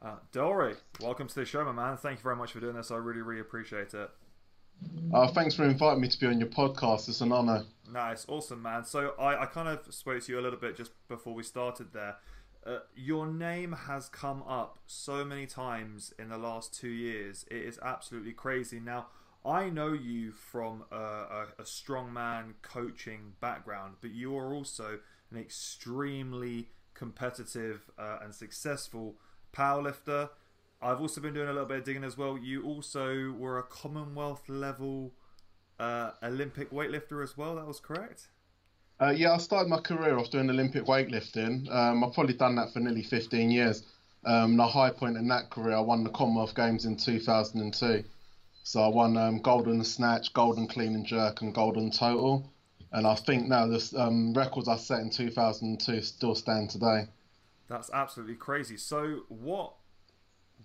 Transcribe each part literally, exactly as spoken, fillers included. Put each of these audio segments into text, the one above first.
Uh, Dory, welcome to the show, my man. Thank you very much for doing this. I really, really appreciate it. Uh, thanks for inviting me to be on your podcast. It's an honour. Nice. Awesome, man. So I, I kind of spoke to you a little bit just before we started there. Uh, your name has come up so many times in the last two years. It is absolutely crazy. Now, I know you from a, a, a strongman coaching background, but you are also an extremely competitive uh, and successful powerlifter. I've also been doing a little bit of digging as well. You also were a Commonwealth level uh, Olympic weightlifter as well. That was correct? Uh, yeah, I started my career off doing Olympic weightlifting. Um, I've probably done that for nearly fifteen years. Um, the high point in that career, I won the Commonwealth Games in two thousand two. So I won um, gold on the snatch, gold on clean and jerk, and gold on total. And I think now the um, records I set in two thousand two still stand today. That's absolutely crazy. So what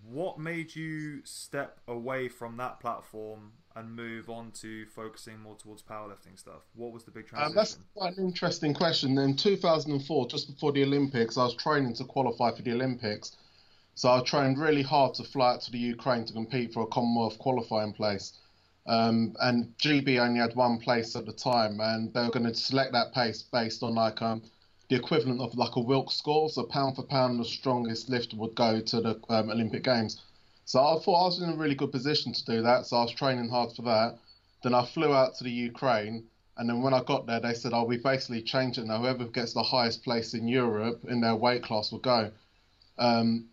what made you step away from that platform and move on to focusing more towards powerlifting stuff? What was the big transition? Um, that's quite an interesting question. In two thousand four, just before the Olympics, I was training to qualify for the Olympics. So I trained really hard to fly out to the Ukraine to compete for a Commonwealth qualifying place. Um, and G B only had one place at the time, and they were going to select that place based on like um, the equivalent of like a Wilks score. So pound for pound, the strongest lifter would go to the um, Olympic Games. So I thought I was in a really good position to do that, so I was training hard for that. Then I flew out to the Ukraine, and then when I got there, they said, oh, we basically changed it now. Whoever gets the highest place in Europe in their weight class will go. Um,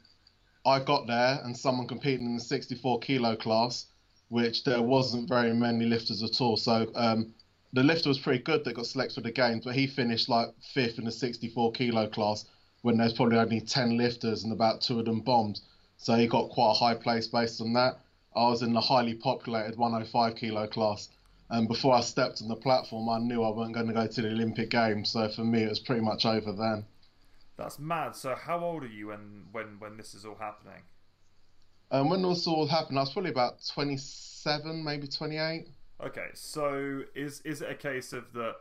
I got there, and someone competing in the sixty-four kilo class, which there wasn't very many lifters at all. So um, the lifter was pretty good that got selected for the Games, but he finished like fifth in the sixty-four kilo class when there's probably only ten lifters and about two of them bombed. So he got quite a high place based on that. I was in the highly populated one oh five kilo class. And before I stepped on the platform, I knew I wasn't going to go to the Olympic Games. So for me, it was pretty much over then. That's mad. So how old are you when, when, when this is all happening? Um, when this all happened, I was probably about twenty-seven, maybe twenty-eight. Okay. So is is it a case of that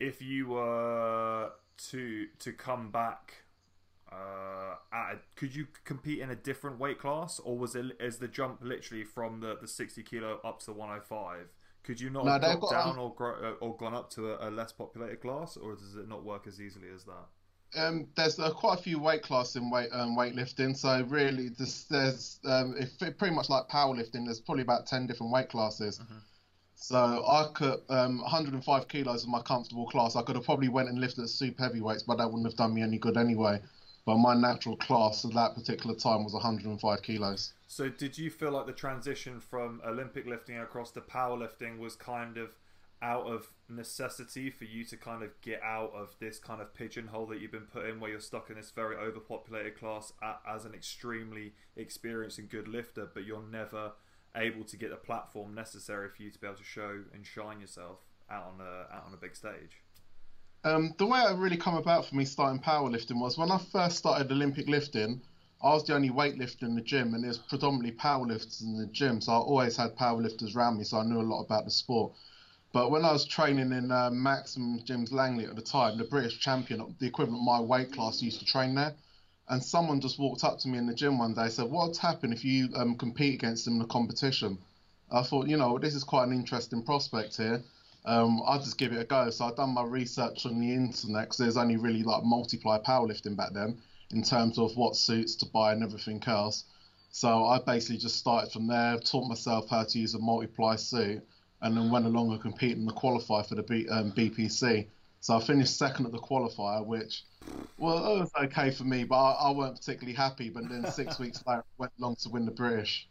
if you were to, to come back... Uh, at a, could you compete in a different weight class, or was it is the jump literally from the, the sixty kilo up to the one oh five? Could you not no, have got down or grow, or gone up to a, a less populated class, or does it not work as easily as that? Um, there's uh, quite a few weight classes in weight um, weightlifting, so really this, there's um, if it, pretty much like powerlifting, there's probably about ten different weight classes. Mm-hmm. So I could um, one oh five kilos is my comfortable class. I could have probably went and lifted at super heavyweights, but that wouldn't have done me any good anyway. But my natural class at that particular time was one oh five kilos. So did you feel like the transition from Olympic lifting across to powerlifting was kind of out of necessity for you to kind of get out of this kind of pigeonhole that you've been put in, where you're stuck in this very overpopulated class as an extremely experienced and good lifter, but you're never able to get the platform necessary for you to be able to show and shine yourself out on a, out on a big stage? Um, the way it really come about for me starting powerlifting was when I first started Olympic lifting, I was the only weightlifter in the gym, and it was predominantly powerlifters in the gym. So I always had powerlifters around me, so I knew a lot about the sport. But when I was training in uh, Maxim Gyms Langley at the time, the British champion, the equivalent of my weight class, used to train there. And someone just walked up to me in the gym one day and said, what's happened if you um, compete against him in a competition? I thought, you know, this is quite an interesting prospect here. Um, I'll just give it a go. So I've done my research on the internet, because there's only really like multiply powerlifting back then in terms of what suits to buy and everything else. So I basically just started from there, taught myself how to use a multiply suit, and then went along and competed in the qualifier for the B, um, B P C. So I finished second at the qualifier, which, well, it was okay for me, but I, I weren't particularly happy. But then six weeks later, I went along to win the British.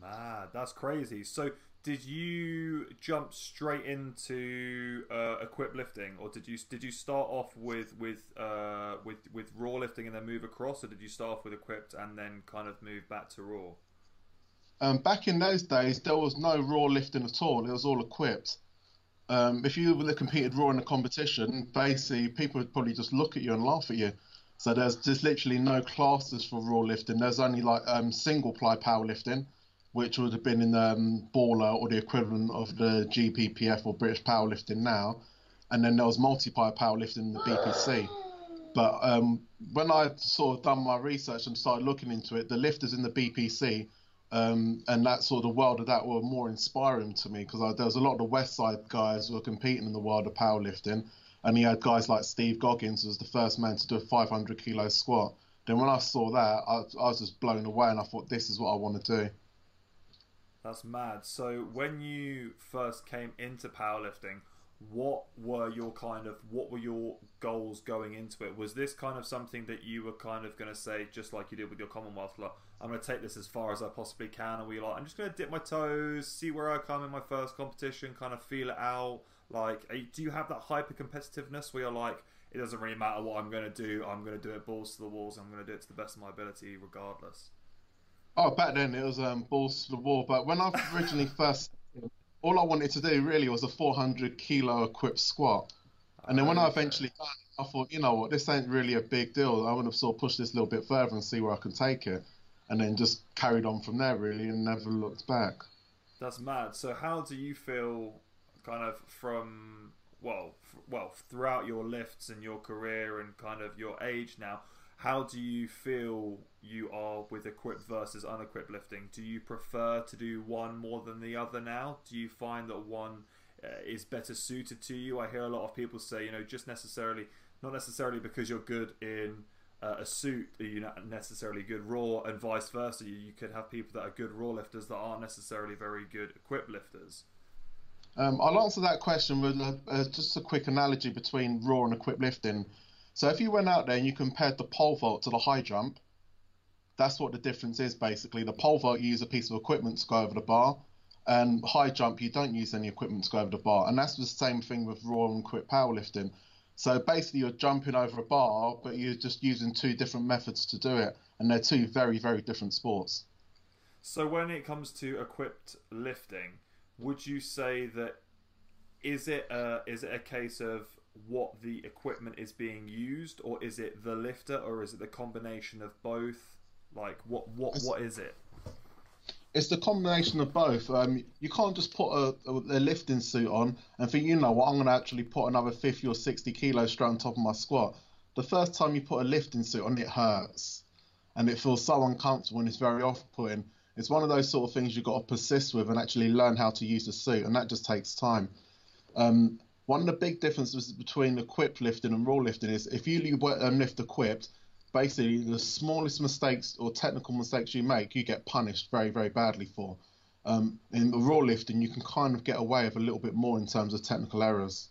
Mad, that's crazy. So did you jump straight into uh, equip lifting, or did you did you start off with with uh, with with raw lifting and then move across, or did you start off with equipped and then kind of move back to raw? Um, back in those days, there was no raw lifting at all. It was all equipped. Um, if you would have competed raw in a competition, basically people would probably just look at you and laugh at you. So there's just literally no classes for raw lifting. There's only like um, single ply powerlifting, which would have been in the um, baller or the equivalent of the G P P F or British Powerlifting now. And then there was multi-ply powerlifting in the B P C. But um, when I sort of done my research and started looking into it, the lifters in the B P C um, and that sort of world of that were more inspiring to me, because there was a lot of the West Side guys who were competing in the world of powerlifting, and he had guys like Steve Goggins, who was the first man to do a five hundred kilo squat. Then when I saw that, I, I was just blown away, and I thought, this is what I want to do. That's mad. So when you first came into powerlifting, what were your kind of what were your goals going into it? Was this kind of something that you were kind of going to say, just like you did with your Commonwealth, like, I'm going to take this as far as I possibly can, and we like, I'm just going to dip my toes, see where I come in my first competition, kind of feel it out? Like, are you, do you have that hyper competitiveness where you're like, it doesn't really matter what I'm going to do, I'm going to do it balls to the walls, I'm going to do it to the best of my ability regardless? Oh, back then it was um, balls to the wall. But when I originally first, all I wanted to do really was a four hundred kilo equipped squat. And then when I eventually done it, I thought, you know what, this ain't really a big deal. I want to sort of push this a little bit further and see where I can take it. And then just carried on from there really, and never looked back. That's mad. So how do you feel kind of from, well, f well, throughout your lifts and your career and kind of your age now, how do you feel you are with equipped versus unequipped lifting? Do you prefer to do one more than the other now? Do you find that one uh, is better suited to you? I hear a lot of people say, you know, just necessarily, not necessarily because you're good in uh, a suit, are you not necessarily good raw, and vice versa. You, you could have people that are good raw lifters that aren't necessarily very good equipped lifters. Um, I'll answer that question with a, uh, just a quick analogy between raw and equipped lifting. So if you went out there and you compared the pole vault to the high jump, that's what the difference is basically. The pole vault, you use a piece of equipment to go over the bar, and high jump, you don't use any equipment to go over the bar. And that's the same thing with raw and equipped powerlifting. So basically you're jumping over a bar, but you're just using two different methods to do it. And they're two very, very different sports. So when it comes to equipped lifting, would you say that is it a, is it a case of what the equipment is being used, or is it the lifter, or is it the combination of both? Like what what what is it? It's the combination of both. Um you can't just put a, a, a lifting suit on and think, you know what, I'm going to actually put another fifty or sixty kilos straight on top of my squat. The first time you put a lifting suit on, it hurts and it feels so uncomfortable, and it's very off-putting. It's one of those sort of things you've got to persist with and actually learn how to use the suit, and that just takes time. um One of the big differences between equipped lifting and raw lifting is if you lift equipped, basically the smallest mistakes or technical mistakes you make, you get punished very, very badly for. Um, in the raw lifting, you can kind of get away with a little bit more in terms of technical errors.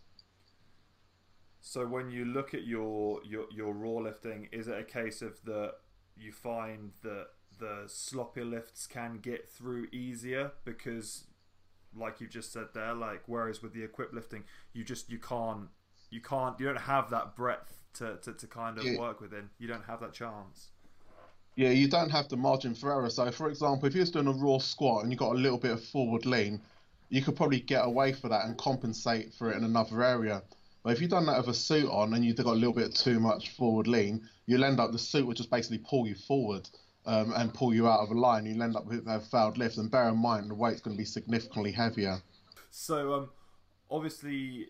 So when you look at your, your, your raw lifting, is it a case of that you find that the sloppy lifts can get through easier because, like you just said there, like whereas with the equipped lifting, you just you can't you can't you don't have that breadth to, to, to kind of yeah. work within. You don't have that chance. Yeah, you don't have the margin for error. So for example, if you're doing a raw squat and you got a little bit of forward lean, you could probably get away for that and compensate for it in another area. But if you've done that with a suit on and you've got a little bit too much forward lean, you'll end up the suit will just basically pull you forward. Um, and pull you out of a line, you'll end up with a failed lift. And bear in mind, the weight's going to be significantly heavier. So, um, obviously,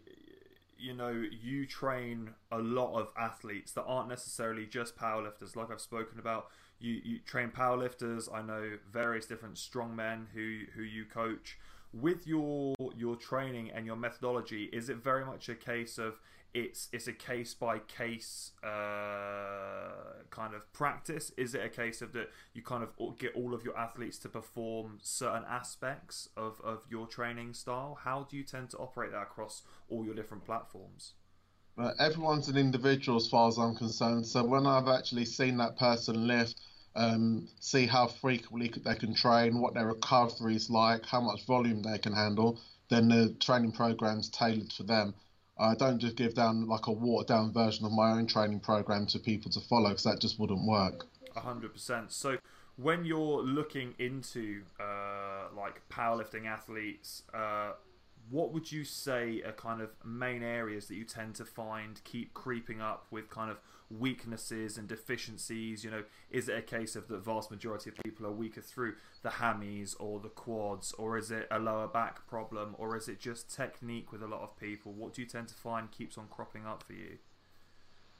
you know, you train a lot of athletes that aren't necessarily just powerlifters. Like I've spoken about, you, you train powerlifters. I know various different strongmen who who you coach. With your your training and your methodology, is it very much a case of it's it's a case by case uh, kind of practice? Is it a case of that you kind of get all of your athletes to perform certain aspects of of your training style? How do you tend to operate that across all your different platforms? Uh, everyone's an individual as far as I'm concerned. So when I've actually seen that person lift, Um, see how frequently they can train, what their recovery is like, how much volume they can handle, then the training program's tailored for them. I don't just give down like a watered down version of my own training program to people to follow, because that just wouldn't work. one hundred percent. So when you're looking into uh, like powerlifting athletes, uh, what would you say are kind of main areas that you tend to find keep creeping up with kind of weaknesses and deficiencies? You know, is it a case of the vast majority of people are weaker through the hammies or the quads, or is it a lower back problem, or is it just technique with a lot of people? What do you tend to find keeps on cropping up for you?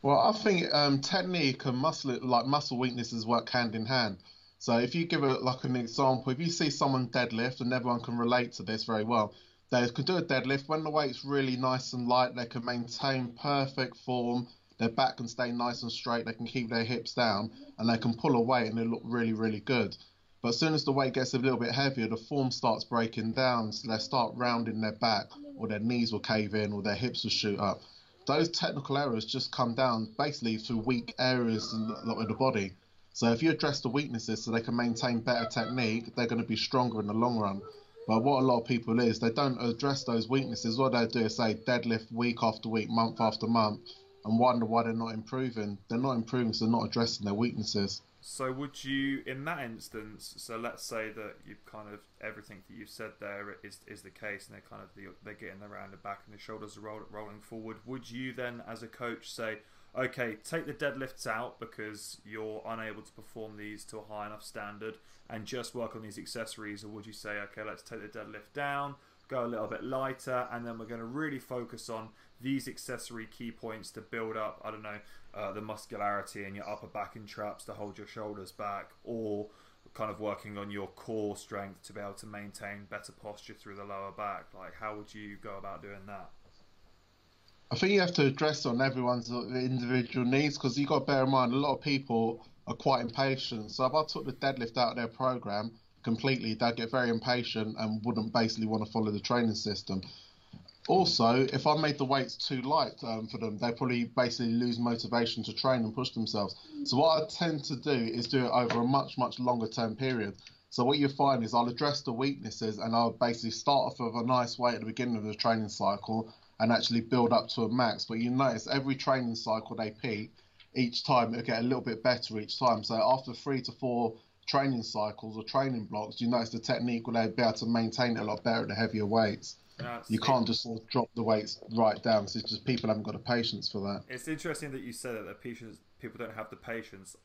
Well, I think um, technique and muscle, like muscle weaknesses, work hand in hand. So if you give it like an example, if you see someone deadlift, and everyone can relate to this very well, they can do a deadlift when the weight's really nice and light. They can maintain perfect form. Their back can stay nice and straight. They can keep their hips down, and they can pull away, and they look really, really good. But as soon as the weight gets a little bit heavier, the form starts breaking down. So they start rounding their back, or their knees will cave in, or their hips will shoot up. Those technical errors just come down basically through weak areas of the body. So if you address the weaknesses so they can maintain better technique, they're going to be stronger in the long run. But what a lot of people is, they don't address those weaknesses. What they do is say deadlift week after week, month after month, and wonder why they're not improving. They're not improving, so they're not addressing their weaknesses. So would you, in that instance, so let's say that you've kind of, everything that you've said there is is the case, and they're kind of, the, they're getting the rounded back and the shoulders are roll, rolling forward. Would you then, as a coach, say, okay, take the deadlifts out because you're unable to perform these to a high enough standard and just work on these accessories? Or would you say, okay, let's take the deadlift down, go a little bit lighter, and then we're going to really focus on these accessory key points to build up, I don't know, uh, the muscularity in your upper back and traps to hold your shoulders back, or kind of working on your core strength to be able to maintain better posture through the lower back? Like, how would you go about doing that? I think you have to address on everyone's individual needs, because you've got to bear in mind a lot of people are quite impatient. So if I took the deadlift out of their program completely, they'd get very impatient and wouldn't basically want to follow the training system. Also, if I made the weights too light um, for them, they probably basically lose motivation to train and push themselves. So what I tend to do is do it over a much, much longer term period. So what you find is I'll address the weaknesses, and I'll basically start off with a nice weight at the beginning of the training cycle and actually build up to a max. But you notice every training cycle they peak, each time it'll get a little bit better each time. So after three to four training cycles or training blocks, you notice the technique will be able to maintain a lot better at the heavier weights. That's you can't just sort of drop the weights right down. So it's just people haven't got the patience for that. It's interesting that you said that, that patience, people don't have the patience.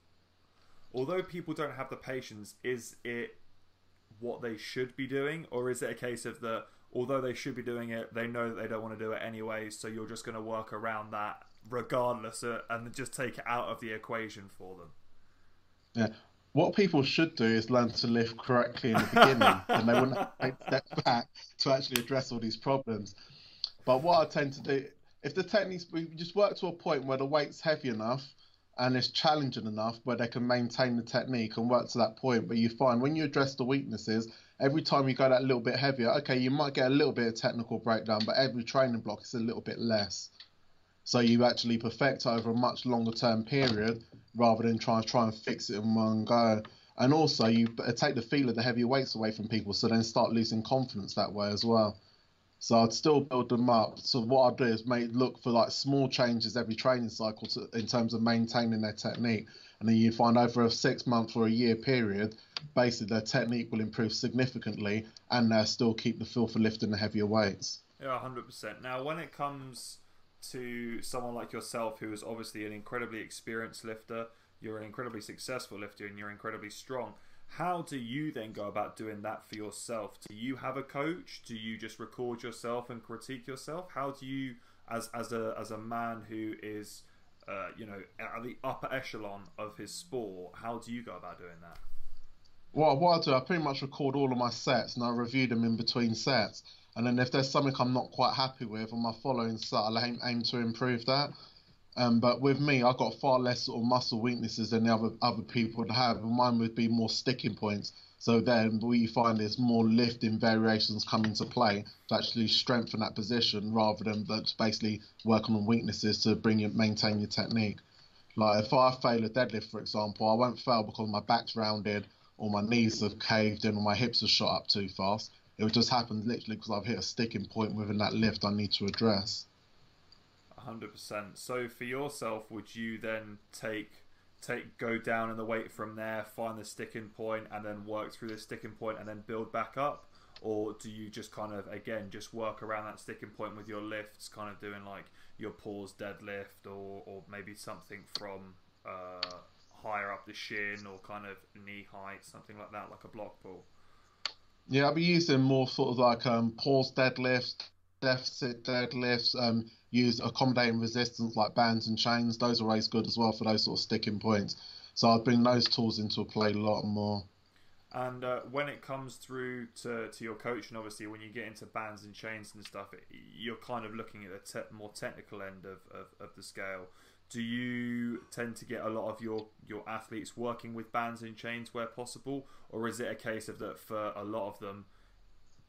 Although people don't have the patience, is it what they should be doing? Or is it a case of the, although they should be doing it, they know that they don't want to do it anyway, so you're just going to work around that regardless of, and just take it out of the equation for them? Yeah. What people should do is learn to lift correctly in the beginning, and they wouldn't have to take a step back to actually address all these problems. But what I tend to do, if the techniques, we just work to a point where the weight's heavy enough and it's challenging enough where they can maintain the technique and work to that point. But you find when you address the weaknesses, every time you go that little bit heavier, okay, you might get a little bit of technical breakdown, but every training block is a little bit less. So you actually perfect over a much longer term period rather than try to try and fix it in one go. And also you take the feel of the heavier weights away from people, so then start losing confidence that way as well. So I'd still build them up. So what I'd do is make, look for like small changes every training cycle to, in terms of maintaining their technique. And then you find over a six month or a year period, basically their technique will improve significantly, and they'll still keep the feel for lifting the heavier weights. Yeah, one hundred percent. Now, when it comes to someone like yourself, who is obviously an incredibly experienced lifter, you're an incredibly successful lifter, and you're incredibly strong, how do you then go about doing that for yourself? Do you have a coach? Do you just record yourself and critique yourself? How do you, as as a as a man who is uh, you know, at the upper echelon of his sport, how do you go about doing that? Well, what I do, I pretty much record all of my sets, and I review them in between sets. And then if there's something I'm not quite happy with on my following set, I'll aim, aim to improve that. Um, but with me, I've got far less sort of muscle weaknesses than the other, other people would have. And mine would be more sticking points. So then what you find is more lifting variations come into play to actually strengthen that position, rather than that's basically working on weaknesses to bring you, maintain your technique. Like if I fail a deadlift, for example, I won't fail because my back's rounded, or my knees have caved in, or my hips have shot up too fast. It would just happen literally because I've hit a sticking point within that lift I need to address. one hundred percent. So for yourself, would you then take take go down in the weight from there, find the sticking point, and then work through the sticking point and then build back up? Or do you just kind of, again, just work around that sticking point with your lifts, kind of doing like your pause deadlift, or, or maybe something from uh, higher up the shin, or kind of knee height, something like that, like a block pull? Yeah, I'll be using more sort of like um, pause deadlifts, deficit deadlifts, um, use accommodating resistance like bands and chains. Those are always good as well for those sort of sticking points. So I'd bring those tools into play a lot more. And uh, when it comes through to, to your coaching, obviously, when you get into bands and chains and stuff, it, you're kind of looking at the te more technical end of, of, of the scale. Do you tend to get a lot of your, your athletes working with bands and chains where possible? Or is it a case of that for a lot of them,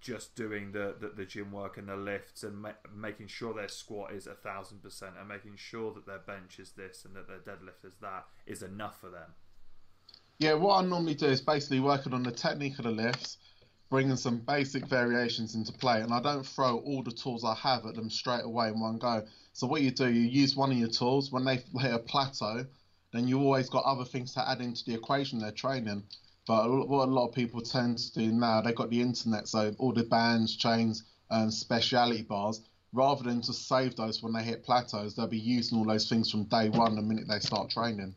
just doing the, the, the gym work and the lifts and ma making sure their squat is a thousand percent, and making sure that their bench is this and that their deadlift is that is enough for them? Yeah, what I normally do is basically working on the technique of the lifts, bringing some basic variations into play, and I don't throw all the tools I have at them straight away in one go. So what you do, you use one of your tools. When they hit a plateau, then you always got other things to add into the equation they're training. But what a lot of people tend to do now, they've got the internet, so all the bands, chains, and speciality bars, rather than just save those when they hit plateaus, they'll be using all those things from day one the minute they start training.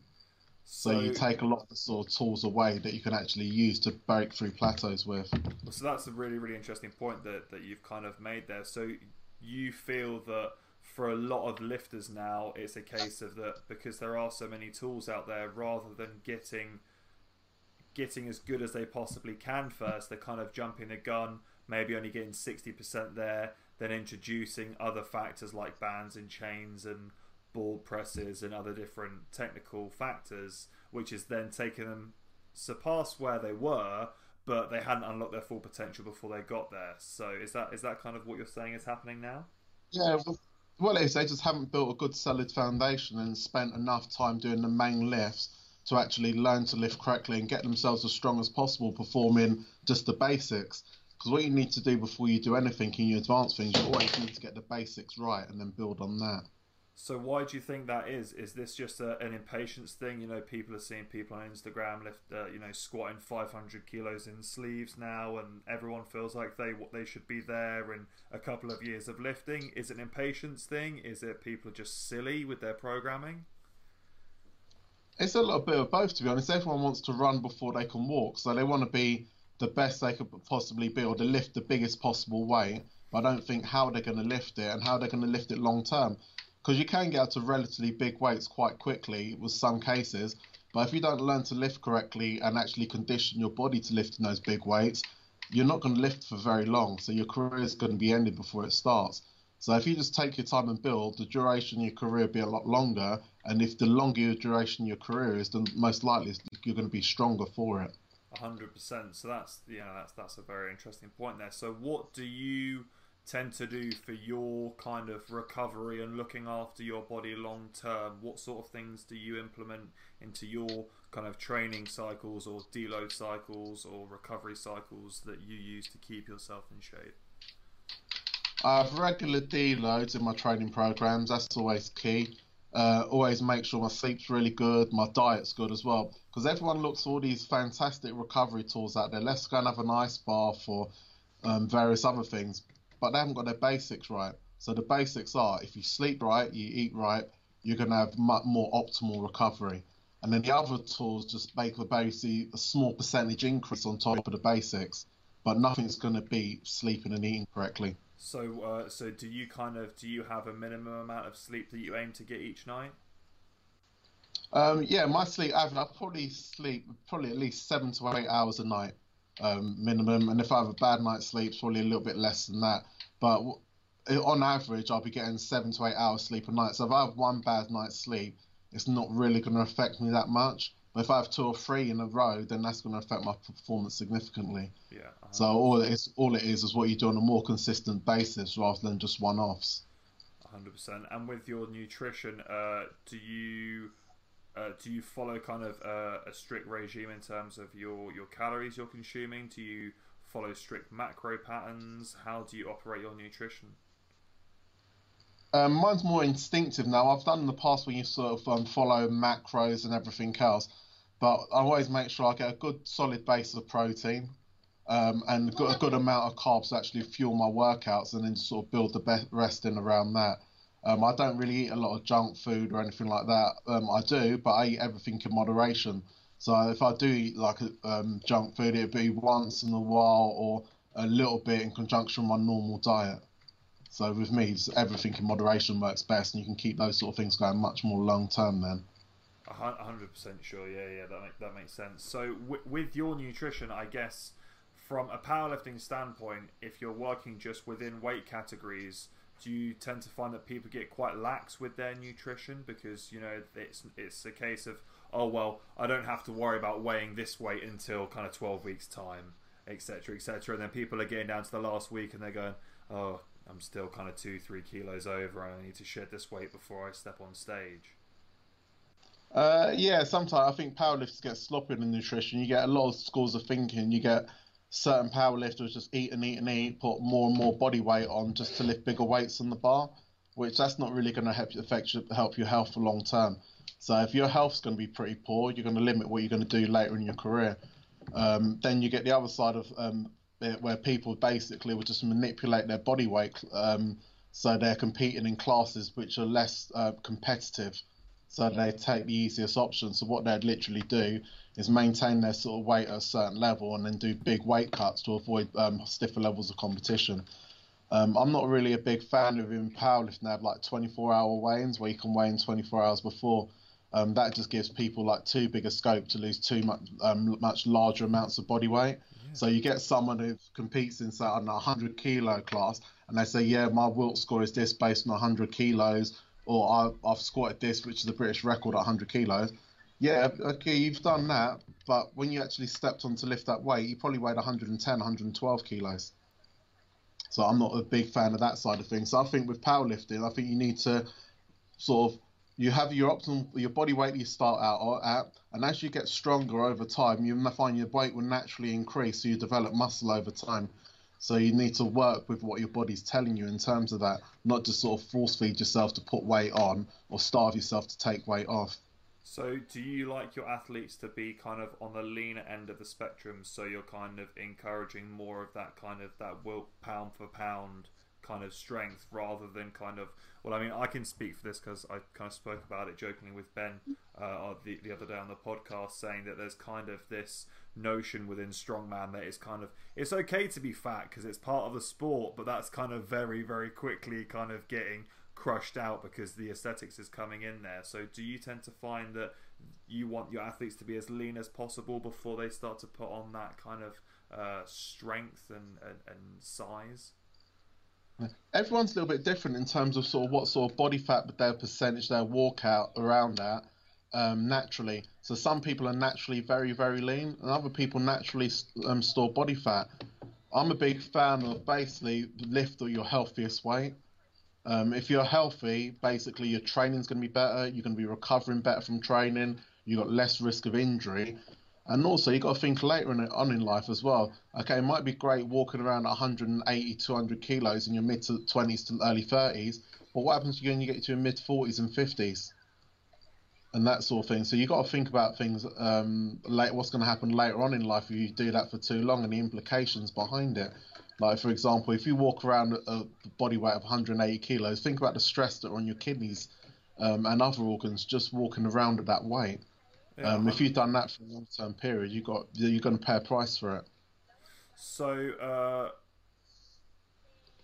So, so you take a lot of the sort of tools away that you can actually use to break through plateaus with. So that's a really, really interesting point that, that you've kind of made there. So you feel that for a lot of lifters now, it's a case of that because there are so many tools out there, rather than getting getting as good as they possibly can first, they're kind of jumping the gun, maybe only getting sixty percent there, then introducing other factors like bands and chains and ball presses and other different technical factors, which is then taking them surpass where they were, but they hadn't unlocked their full potential before they got there. So is that is that kind of what you're saying is happening now? Yeah, well, it is. They just haven't built a good solid foundation and spent enough time doing the main lifts to actually learn to lift correctly and get themselves as strong as possible performing just the basics. Because what you need to do before you do anything in your advanced things, you always need to get the basics right and then build on that. So why do you think that is? Is this just a, an impatience thing? You know, people are seeing people on Instagram lift, uh, you know, squatting five hundred kilos in sleeves now, and everyone feels like they what they should be there in a couple of years of lifting. Is it an impatience thing? Is it people are just silly with their programming? It's a little bit of both, to be honest. Everyone wants to run before they can walk, so they want to be the best they could possibly be, or to lift the biggest possible weight. But I don't think how they're going to lift it and how they're going to lift it long term. Because you can get up to relatively big weights quite quickly with some cases, but if you don't learn to lift correctly and actually condition your body to lift in those big weights, you're not going to lift for very long, so your career is going to be ended before it starts. So if you just take your time and build, the duration of your career will be a lot longer, and if the longer your duration of your career is, then most likely you're going to be stronger for it. one hundred percent. So that's, you know, that's, that's a very interesting point there. So what do you tend to do for your kind of recovery and looking after your body long term? What sort of things do you implement into your kind of training cycles or deload cycles or recovery cycles that you use to keep yourself in shape? I have regular deloads in my training programs. That's always key. Uh, always make sure my sleep's really good, my diet's good as well, because everyone looks for all these fantastic recovery tools out there. Let's go and have an ice bath or um, various other things. But they haven't got their basics right. So the basics are, if you sleep right, you eat right, you're going to have much more optimal recovery. And then the other tools just make the basic a small percentage increase on top of the basics, but nothing's going to be sleeping and eating correctly. So, uh, so do you kind of do you have a minimum amount of sleep that you aim to get each night? Um, yeah, my sleep, I probably sleep probably at least seven to eight hours a night. Um, minimum, and if I have a bad night's sleep, it's probably a little bit less than that. But w on average, I'll be getting seven to eight hours sleep a night. So if I have one bad night's sleep, it's not really going to affect me that much. But if I have two or three in a row, then that's going to affect my performance significantly. Yeah. Uh-huh. So all it is, all it is, is what you do on a more consistent basis rather than just one-offs. one hundred percent. And with your nutrition, uh, do you? Uh, do you follow kind of uh, a strict regime in terms of your, your calories you're consuming? Do you follow strict macro patterns? How do you operate your nutrition? Um, mine's more instinctive now. I've done in the past when you sort of um, follow macros and everything else, but I always make sure I get a good solid base of protein um, and got a good amount of carbs to actually fuel my workouts, and then sort of build the rest in around that. Um, I don't really eat a lot of junk food or anything like that. Um, I do, but I eat everything in moderation. So if I do eat like um, junk food, it'd be once in a while or a little bit in conjunction with my normal diet. So with me, everything in moderation works best, and you can keep those sort of things going much more long term then. one hundred percent sure, yeah, yeah, that, make, that makes sense. So w with your nutrition, I guess, from a powerlifting standpoint, if you're working just within weight categories, do you tend to find that people get quite lax with their nutrition? Because, you know, it's, it's a case of, oh, well, I don't have to worry about weighing this weight until kind of twelve weeks time, et cetera, et cetera. And then people are getting down to the last week and they're going, oh, I'm still kind of two, three kilos over and I need to shed this weight before I step on stage. Uh, yeah, sometimes I think powerlifters get sloppy in nutrition. You get a lot of schools of thinking. You get certain powerlifters just eat and eat and eat, put more and more body weight on just to lift bigger weights on the bar, which that's not really going to help you affect you, help your health for long term. So if your health's going to be pretty poor, you're going to limit what you're going to do later in your career. Um, then you get the other side of um, it, where people basically will just manipulate their body weight, um, so they're competing in classes which are less uh, competitive. So they take the easiest option. So what they'd literally do is maintain their sort of weight at a certain level and then do big weight cuts to avoid um, stiffer levels of competition. Um, I'm not really a big fan of in powerlifting. They have like twenty-four hour weigh-ins where you can weigh in twenty-four hours before. Um, that just gives people like too big a scope to lose too much, um, much larger amounts of body weight. Yeah. So you get someone who competes in, say, I don't know, one hundred kilo class, and they say, yeah, my Wilt score is this based on one hundred kilos, or I've squatted this, which is the British record at one hundred kilos. Yeah, okay, you've done that, but when you actually stepped on to lift that weight, you probably weighed one hundred ten, one hundred twelve kilos. So I'm not a big fan of that side of things. So I think with powerlifting, I think you need to sort of, you have your optimal, your body weight you start out at, and as you get stronger over time, you find your weight will naturally increase, so you develop muscle over time. So you need to work with what your body's telling you in terms of that, not just sort of force feed yourself to put weight on or starve yourself to take weight off. So do you like your athletes to be kind of on the leaner end of the spectrum, so you're kind of encouraging more of that kind of that Wilt pound for pound kind of strength rather than kind of, well, I mean, I can speak for this because I kind of spoke about it jokingly with Ben uh, the, the other day on the podcast, saying that there's kind of this notion within strongman that it's kind of, it's okay to be fat because it's part of the sport, but that's kind of very, very quickly kind of getting crushed out because the aesthetics is coming in there. So do you tend to find that you want your athletes to be as lean as possible before they start to put on that kind of uh, strength and, and, and size? Everyone's a little bit different in terms of sort of what sort of body fat, but their percentage, their walkout around that um, naturally. So some people are naturally very, very lean, and other people naturally um, store body fat. I'm a big fan of basically lift or your healthiest weight. Um, if you're healthy, basically your training's going to be better. You're going to be recovering better from training. You've got less risk of injury. And also, you've got to think later on in life as well. Okay, it might be great walking around one hundred eighty, two hundred kilos in your mid-twenties to early thirties, but what happens when you get to your mid-forties and fifties? And that sort of thing. So you've got to think about things, um, like what's going to happen later on in life if you do that for too long and the implications behind it. Like, for example, if you walk around a body weight of one hundred eighty kilos, think about the stress that are on your kidneys um, and other organs just walking around at that weight. Yeah, um, if you've done that for a long-term period, you got you're going to pay a price for it. So, uh,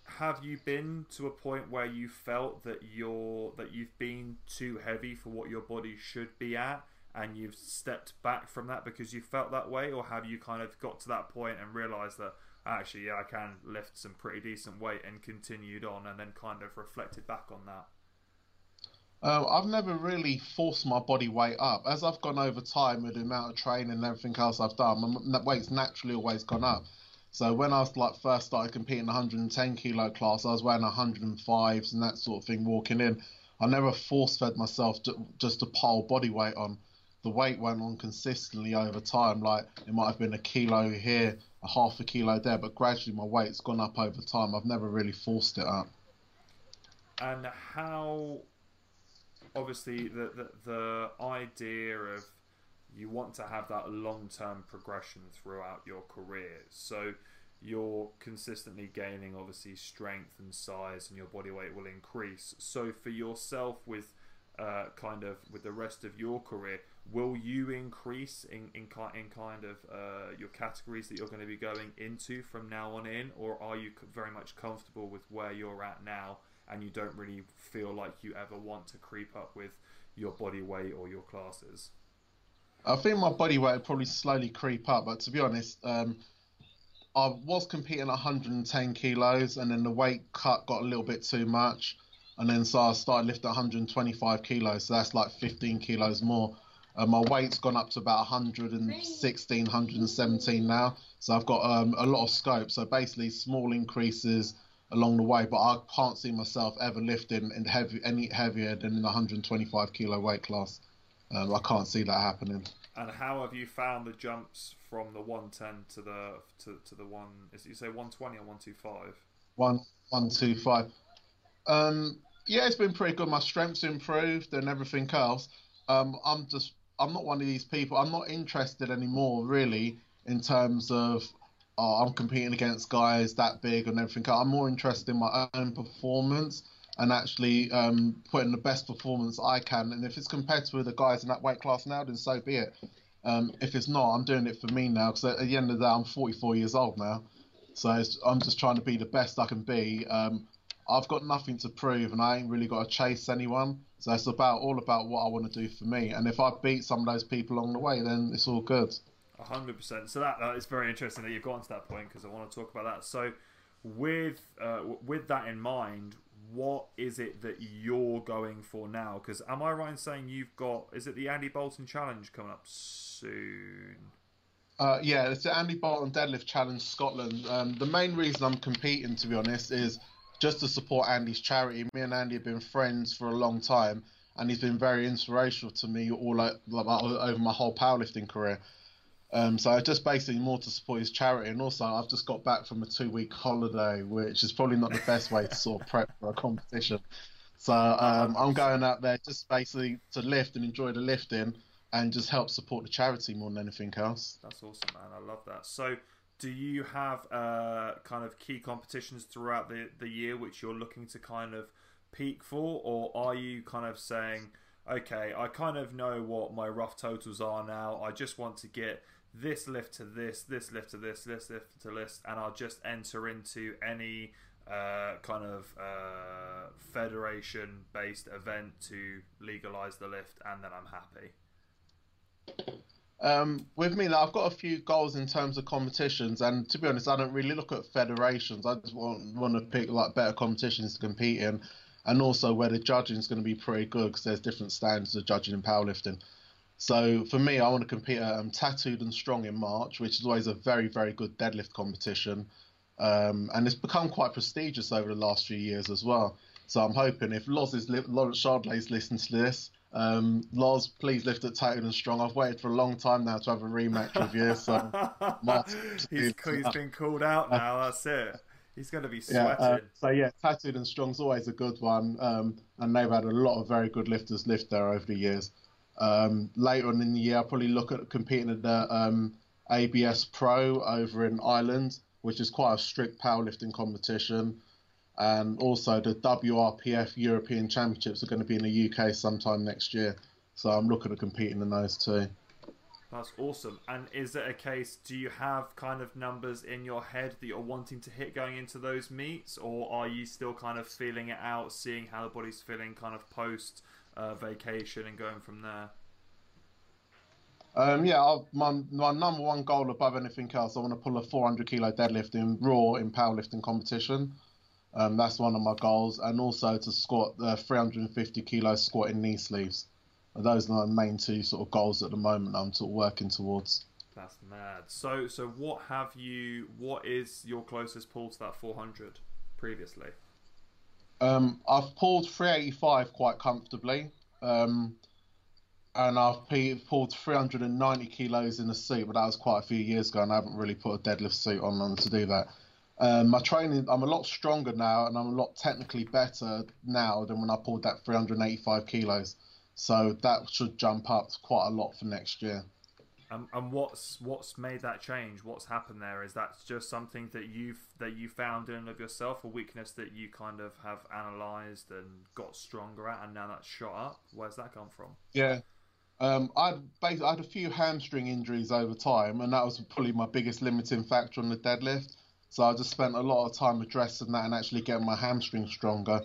have you been to a point where you felt that you're that you've been too heavy for what your body should be at, and you've stepped back from that because you felt that way, or have you kind of got to that point and realised that actually, yeah, I can lift some pretty decent weight, and continued on, and then kind of reflected back on that? Uh, I've never really forced my body weight up. As I've gone over time with the amount of training and everything else I've done, my weight's naturally always gone up. So when I was like first started competing in the one hundred ten kilo class, I was weighing one hundred fives and that sort of thing walking in. I never force-fed myself to, just to pile body weight on. The weight went on consistently over time. Like, it might have been a kilo here, a half a kilo there, but gradually my weight's gone up over time. I've never really forced it up. And how... Obviously, the, the the idea of you want to have that long-term progression throughout your career. So you're consistently gaining, obviously, strength and size, and your body weight will increase. So for yourself, with uh, kind of with the rest of your career, will you increase in, in, in kind of uh, your categories that you're going to be going into from now on in, or are you very much comfortable with where you're at now and you don't really feel like you ever want to creep up with your body weight or your classes? I think my body weight would probably slowly creep up, but to be honest, um, I was competing at one hundred ten kilos, and then the weight cut got a little bit too much, and then so I started lifting one hundred twenty-five kilos, so that's like fifteen kilos more. Uh, my weight's gone up to about one hundred sixteen, one hundred seventeen now, so I've got um, a lot of scope. So basically, small increases along the way, but I can't see myself ever lifting in heavy, any heavier than in the one hundred twenty-five kilo weight class. Um, I can't see that happening. And how have you found the jumps from the one ten to the to, to the one? Is it, you say one twenty or one twenty-five? One one two five. Um, yeah, it's been pretty good. My strength's improved and everything else. Um, I'm just. I'm not one of these people. I'm not interested anymore, really, in terms of oh, I'm competing against guys that big and everything. I'm more interested in my own performance and actually um, putting the best performance I can. And if it's competitive with the guys in that weight class now, then so be it. Um, if it's not, I'm doing it for me now, because at the end of the day, I'm forty-four years old now. So it's, I'm just trying to be the best I can be. Um, I've got nothing to prove, and I ain't really got to chase anyone. So it's about all about what I want to do for me, and if I beat some of those people along the way, then it's all good. A hundred percent. So that uh, it's very interesting that you've gotten to that point, because I want to talk about that. So, with uh, with that in mind, what is it that you're going for now? Because am I right in saying you've got, is it the Andy Bolton Challenge coming up soon? Uh, yeah, it's the Andy Bolton Deadlift Challenge Scotland. Um, the main reason I'm competing, to be honest, is just to support Andy's charity. Me and Andy have been friends for a long time, and he's been very inspirational to me all over my whole powerlifting career. Um, so just basically more to support his charity, and also I've just got back from a two-week holiday, which is probably not the best way to sort of prep for a competition. So um, I'm going out there just basically to lift and enjoy the lifting, and just help support the charity more than anything else. That's awesome, man. I love that. So, do you have uh, kind of key competitions throughout the, the year which you're looking to kind of peak for? Or are you kind of saying, okay, I kind of know what my rough totals are now. I just want to get this lift to this, this lift to this, this lift to this, and I'll just enter into any uh, kind of uh, federation-based event to legalise the lift, and then I'm happy? Um, with me, like, I've got a few goals in terms of competitions, and to be honest, I don't really look at federations. I just want, want to pick like better competitions to compete in, and also where the judging is going to be pretty good, because there's different standards of judging in powerlifting. So for me, I want to compete at um, Tattooed and Strong in March, which is always a very, very good deadlift competition, um, and it's become quite prestigious over the last few years as well. So I'm hoping if Loz Shardley's listening to this, Um, Loz, please lift at Tattooed and Strong. I've waited for a long time now to have a rematch with you. So he's, he's been called out now. That's it. He's going to be sweating. Yeah, uh, so yeah, Tattooed and Strong's always a good one, um, and they've had a lot of very good lifters lift there over the years. Um, later on in the year, I'll probably look at competing at the um, A B S Pro over in Ireland, which is quite a strict powerlifting competition. And also the W R P F European Championships are going to be in the U K sometime next year. So I'm looking at competing in those too. That's awesome. And is it a case, do you have kind of numbers in your head that you're wanting to hit going into those meets? Or are you still kind of feeling it out, seeing how the body's feeling kind of post uh, vacation and going from there? Um, yeah, I'll, my, my number one goal above anything else, I want to pull a four hundred kilo deadlift in raw in powerlifting competition. Um, that's one of my goals, and also to squat the uh, three hundred fifty kilo squat in knee sleeves. Those are my main two sort of goals at the moment I'm sort of working towards. That's mad. So, so what have you? What is your closest pull to that four hundred previously? Um, I've pulled three eighty-five quite comfortably, um, and I've pulled three hundred ninety kilos in a suit, but that was quite a few years ago, and I haven't really put a deadlift suit on, on to do that. Um, my training, I'm a lot stronger now, and I'm a lot technically better now than when I pulled that three hundred eighty-five kilos. So that should jump up quite a lot for next year. And, and what's what's made that change? What's happened there? Is that just something that you've that you found in and of yourself, a weakness that you kind of have analysed and got stronger at, and now that's shot up? Where's that come from? Yeah, Um, I'd basically, I had a few hamstring injuries over time, and that was probably my biggest limiting factor on the deadlift. So I just spent a lot of time addressing that and actually getting my hamstring stronger.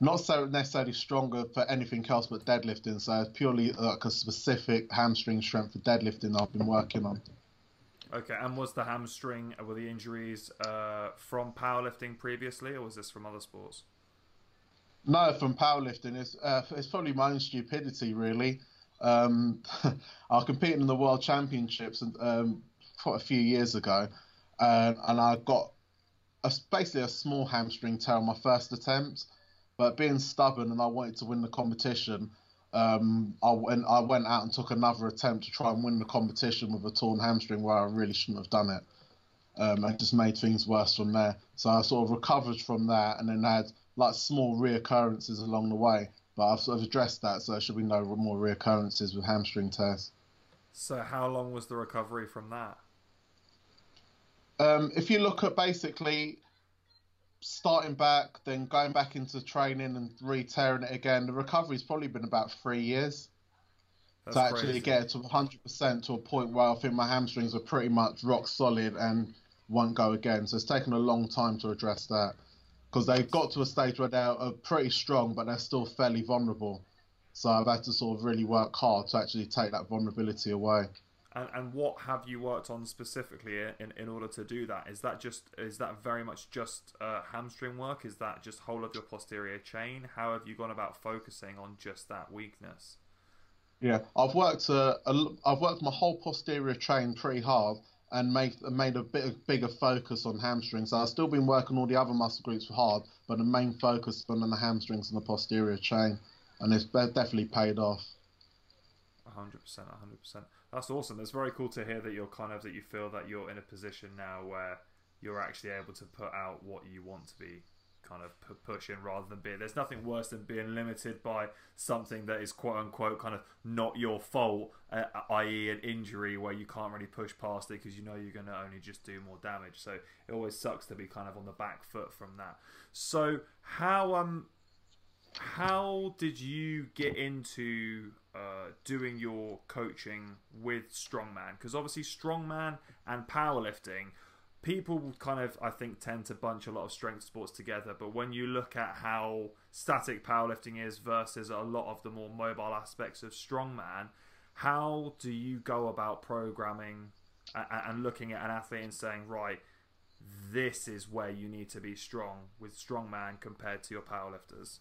Not so necessarily stronger for anything else but deadlifting. So it's purely like a specific hamstring strength for deadlifting I've been working on. Okay, and was the hamstring, were the injuries uh, from powerlifting previously, or was this from other sports? No, from powerlifting. It's, uh, it's probably my own stupidity, really. Um, I was competing in the World Championships um, quite a few years ago, uh, and I got a, basically a small hamstring tear on my first attempt. But being stubborn and I wanted to win the competition, um, I, went, I went out and took another attempt to try and win the competition with a torn hamstring where I really shouldn't have done it. Um, and just made things worse from there. So I sort of recovered from that and then had like small reoccurrences along the way. But I've sort of addressed that, so there should be no more reoccurrences with hamstring tears. So how long was the recovery from that? Um, if you look at basically... starting back, then going back into training and re-tearing it again, the recovery's probably been about three years That's to actually crazy. Get to one hundred percent to a point where I think my hamstrings are pretty much rock solid and won't go again. So it's taken a long time to address that because they got to a stage where they are pretty strong, but they're still fairly vulnerable. So I've had to sort of really work hard to actually take that vulnerability away. And, and what have you worked on specifically in, in order to do that? Is that just is that very much just uh, hamstring work? Is that just whole of your posterior chain? How have you gone about focusing on just that weakness? Yeah, I've worked uh, a, I've worked my whole posterior chain pretty hard and made made a bit of bigger focus on hamstrings. So I've still been working all the other muscle groups hard, but the main focus has been on the hamstrings and the posterior chain, and it's definitely paid off. one hundred percent, one hundred percent. That's awesome. That's very cool to hear that you're kind of, that you feel that you're in a position now where you're actually able to put out what you want to be kind of pushing rather than being, there's nothing worse than being limited by something that is quote unquote kind of not your fault, uh, that is an injury where you can't really push past it because you know you're going to only just do more damage. So it always sucks to be kind of on the back foot from that. So how, um, how did you get into uh, doing your coaching with strongman? Because obviously strongman and powerlifting, people kind of, I think, tend to bunch a lot of strength sports together. But when you look at how static powerlifting is versus a lot of the more mobile aspects of strongman, how do you go about programming and looking at an athlete and saying, right, this is where you need to be strong with strongman compared to your powerlifters?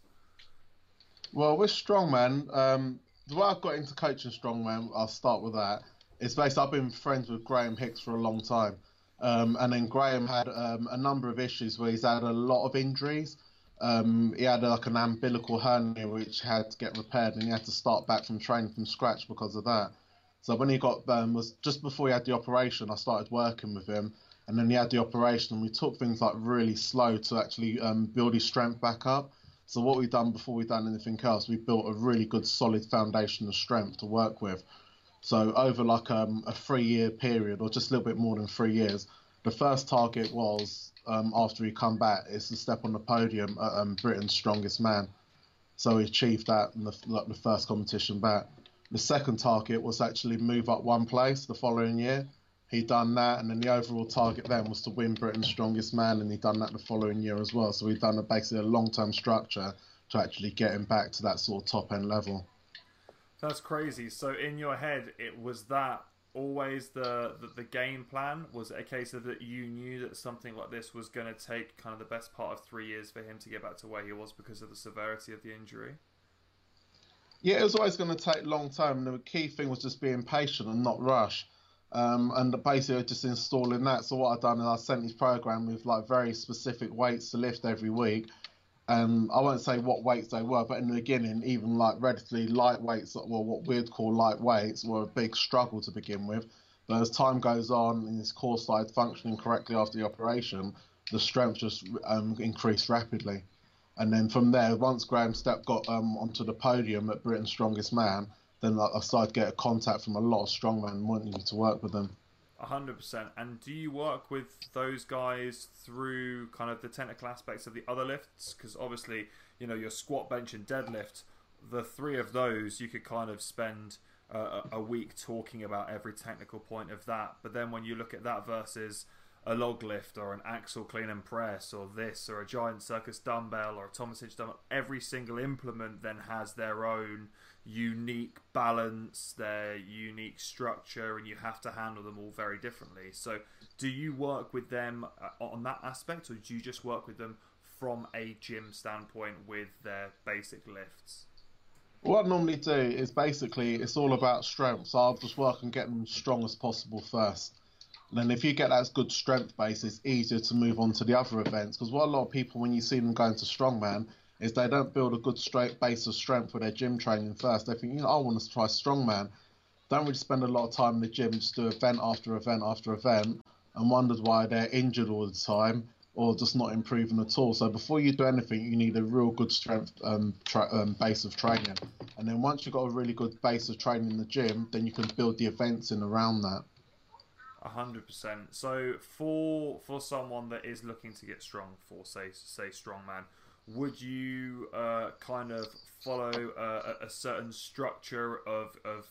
Well, with strongman, um, the way I've got into coaching strongman, I'll start with that. It's basically I've been friends with Graham Hicks for a long time, um, and then Graham had um, a number of issues where he's had a lot of injuries. Um, he had like an umbilical hernia which had to get repaired, and he had to start back from training from scratch because of that. So when he got um, was just before he had the operation, I started working with him, and then he had the operation, and we took things like really slow to actually um, build his strength back up. So what we've done before we've done anything else, we built a really good solid foundation of strength to work with. So over like um, a three-year period, or just a little bit more than three years, the first target was, um, after he come back, is to step on the podium at um, Britain's Strongest Man. So we achieved that in the, like, the first competition back. The second target was actually move up one place the following year. He'd done that, and then the overall target then was to win Britain's Strongest Man, and he'd done that the following year as well. So we've done a, basically a long-term structure to actually get him back to that sort of top-end level. That's crazy. So in your head, it was that always the, the, the game plan? Was it a case of that you knew that something like this was going to take kind of the best part of three years for him to get back to where he was because of the severity of the injury? Yeah, it was always going to take a long time. The key thing was just being patient and not rush. Um, and basically just installing that. So what I've done is I sent his program with like very specific weights to lift every week. Um, I won't say what weights they were, but in the beginning, even like relatively light weights, well, what we'd call light weights, were a big struggle to begin with. But as time goes on and his core started functioning correctly after the operation, the strength just um, increased rapidly. And then from there, once Graham Stepp got um, onto the podium at Britain's Strongest Man, then like, I started to get a contact from a lot of strongmen wanting you to work with them. one hundred percent. And do you work with those guys through kind of the technical aspects of the other lifts? Because obviously, you know, your squat, bench and deadlift, the three of those, you could kind of spend uh, a week talking about every technical point of that. But then when you look at that versus a log lift or an axle clean and press or this or a giant circus dumbbell or a Thomas Hinch dumbbell, every single implement then has their own unique balance, their unique structure, and you have to handle them all very differently. So do you work with them on that aspect, or do you just work with them from a gym standpoint with their basic lifts? What I normally do is basically it's all about strength, so I'll just work and get them as strong as possible first. Then if you get that good strength base, it's easier to move on to the other events. Because what a lot of people, when you see them going to strongman, is they don't build a good straight base of strength for their gym training first. They think, you know, I want to try strongman. Don't really spend a lot of time in the gym, just do event after event after event, and wondered why they're injured all the time or just not improving at all. So before you do anything, you need a real good strength um, tra um, base of training. And then once you've got a really good base of training in the gym, then you can build the events in around that. one hundred percent. So for for someone that is looking to get strong, for say say strongman, would you uh, kind of follow a, a certain structure of of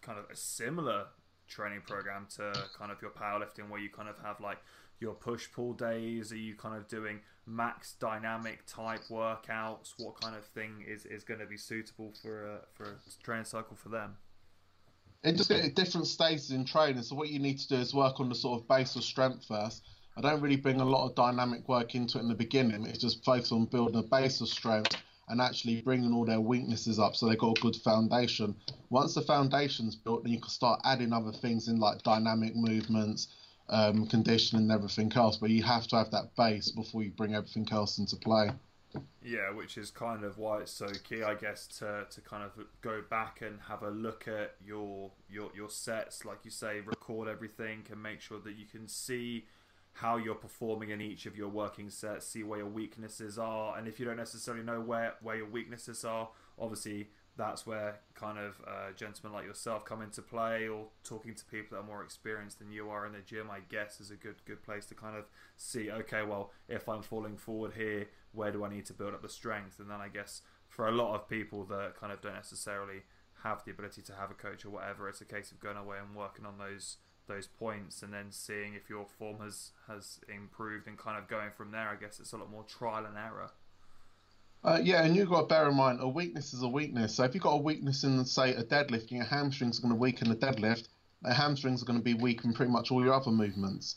kind of a similar training program to kind of your powerlifting, where you kind of have like your push pull days? Are you kind of doing max dynamic type workouts? What kind of thing is is going to be suitable for a, for a training cycle for them? It just at different stages in training, so what you need to do is work on the sort of base of strength first. I don't really bring a lot of dynamic work into it in the beginning. It's just focused on building a base of strength and actually bringing all their weaknesses up so they've got a good foundation. Once the foundation's built, then you can start adding other things in, like dynamic movements, um, conditioning and everything else, but you have to have that base before you bring everything else into play. Yeah, which is kind of why it's so key, I guess, to to kind of go back and have a look at your your your sets, like you say, record everything and make sure that you can see how you're performing in each of your working sets, see where your weaknesses are. And if you don't necessarily know where where your weaknesses are, obviously that's where kind of uh, gentlemen like yourself come into play, or talking to people that are more experienced than you are in the gym, I guess, is a good good place to kind of see, okay, well, if I'm falling forward here, where do I need to build up the strength? And then I guess for a lot of people that kind of don't necessarily have the ability to have a coach or whatever, it's a case of going away and working on those those points and then seeing if your form has, has improved and kind of going from there. I guess it's a lot more trial and error. Uh, yeah, and you've got to bear in mind, a weakness is a weakness. So if you've got a weakness in, say, a deadlift, and your hamstrings are going to weaken the deadlift, the hamstrings are going to be weak in pretty much all your other movements.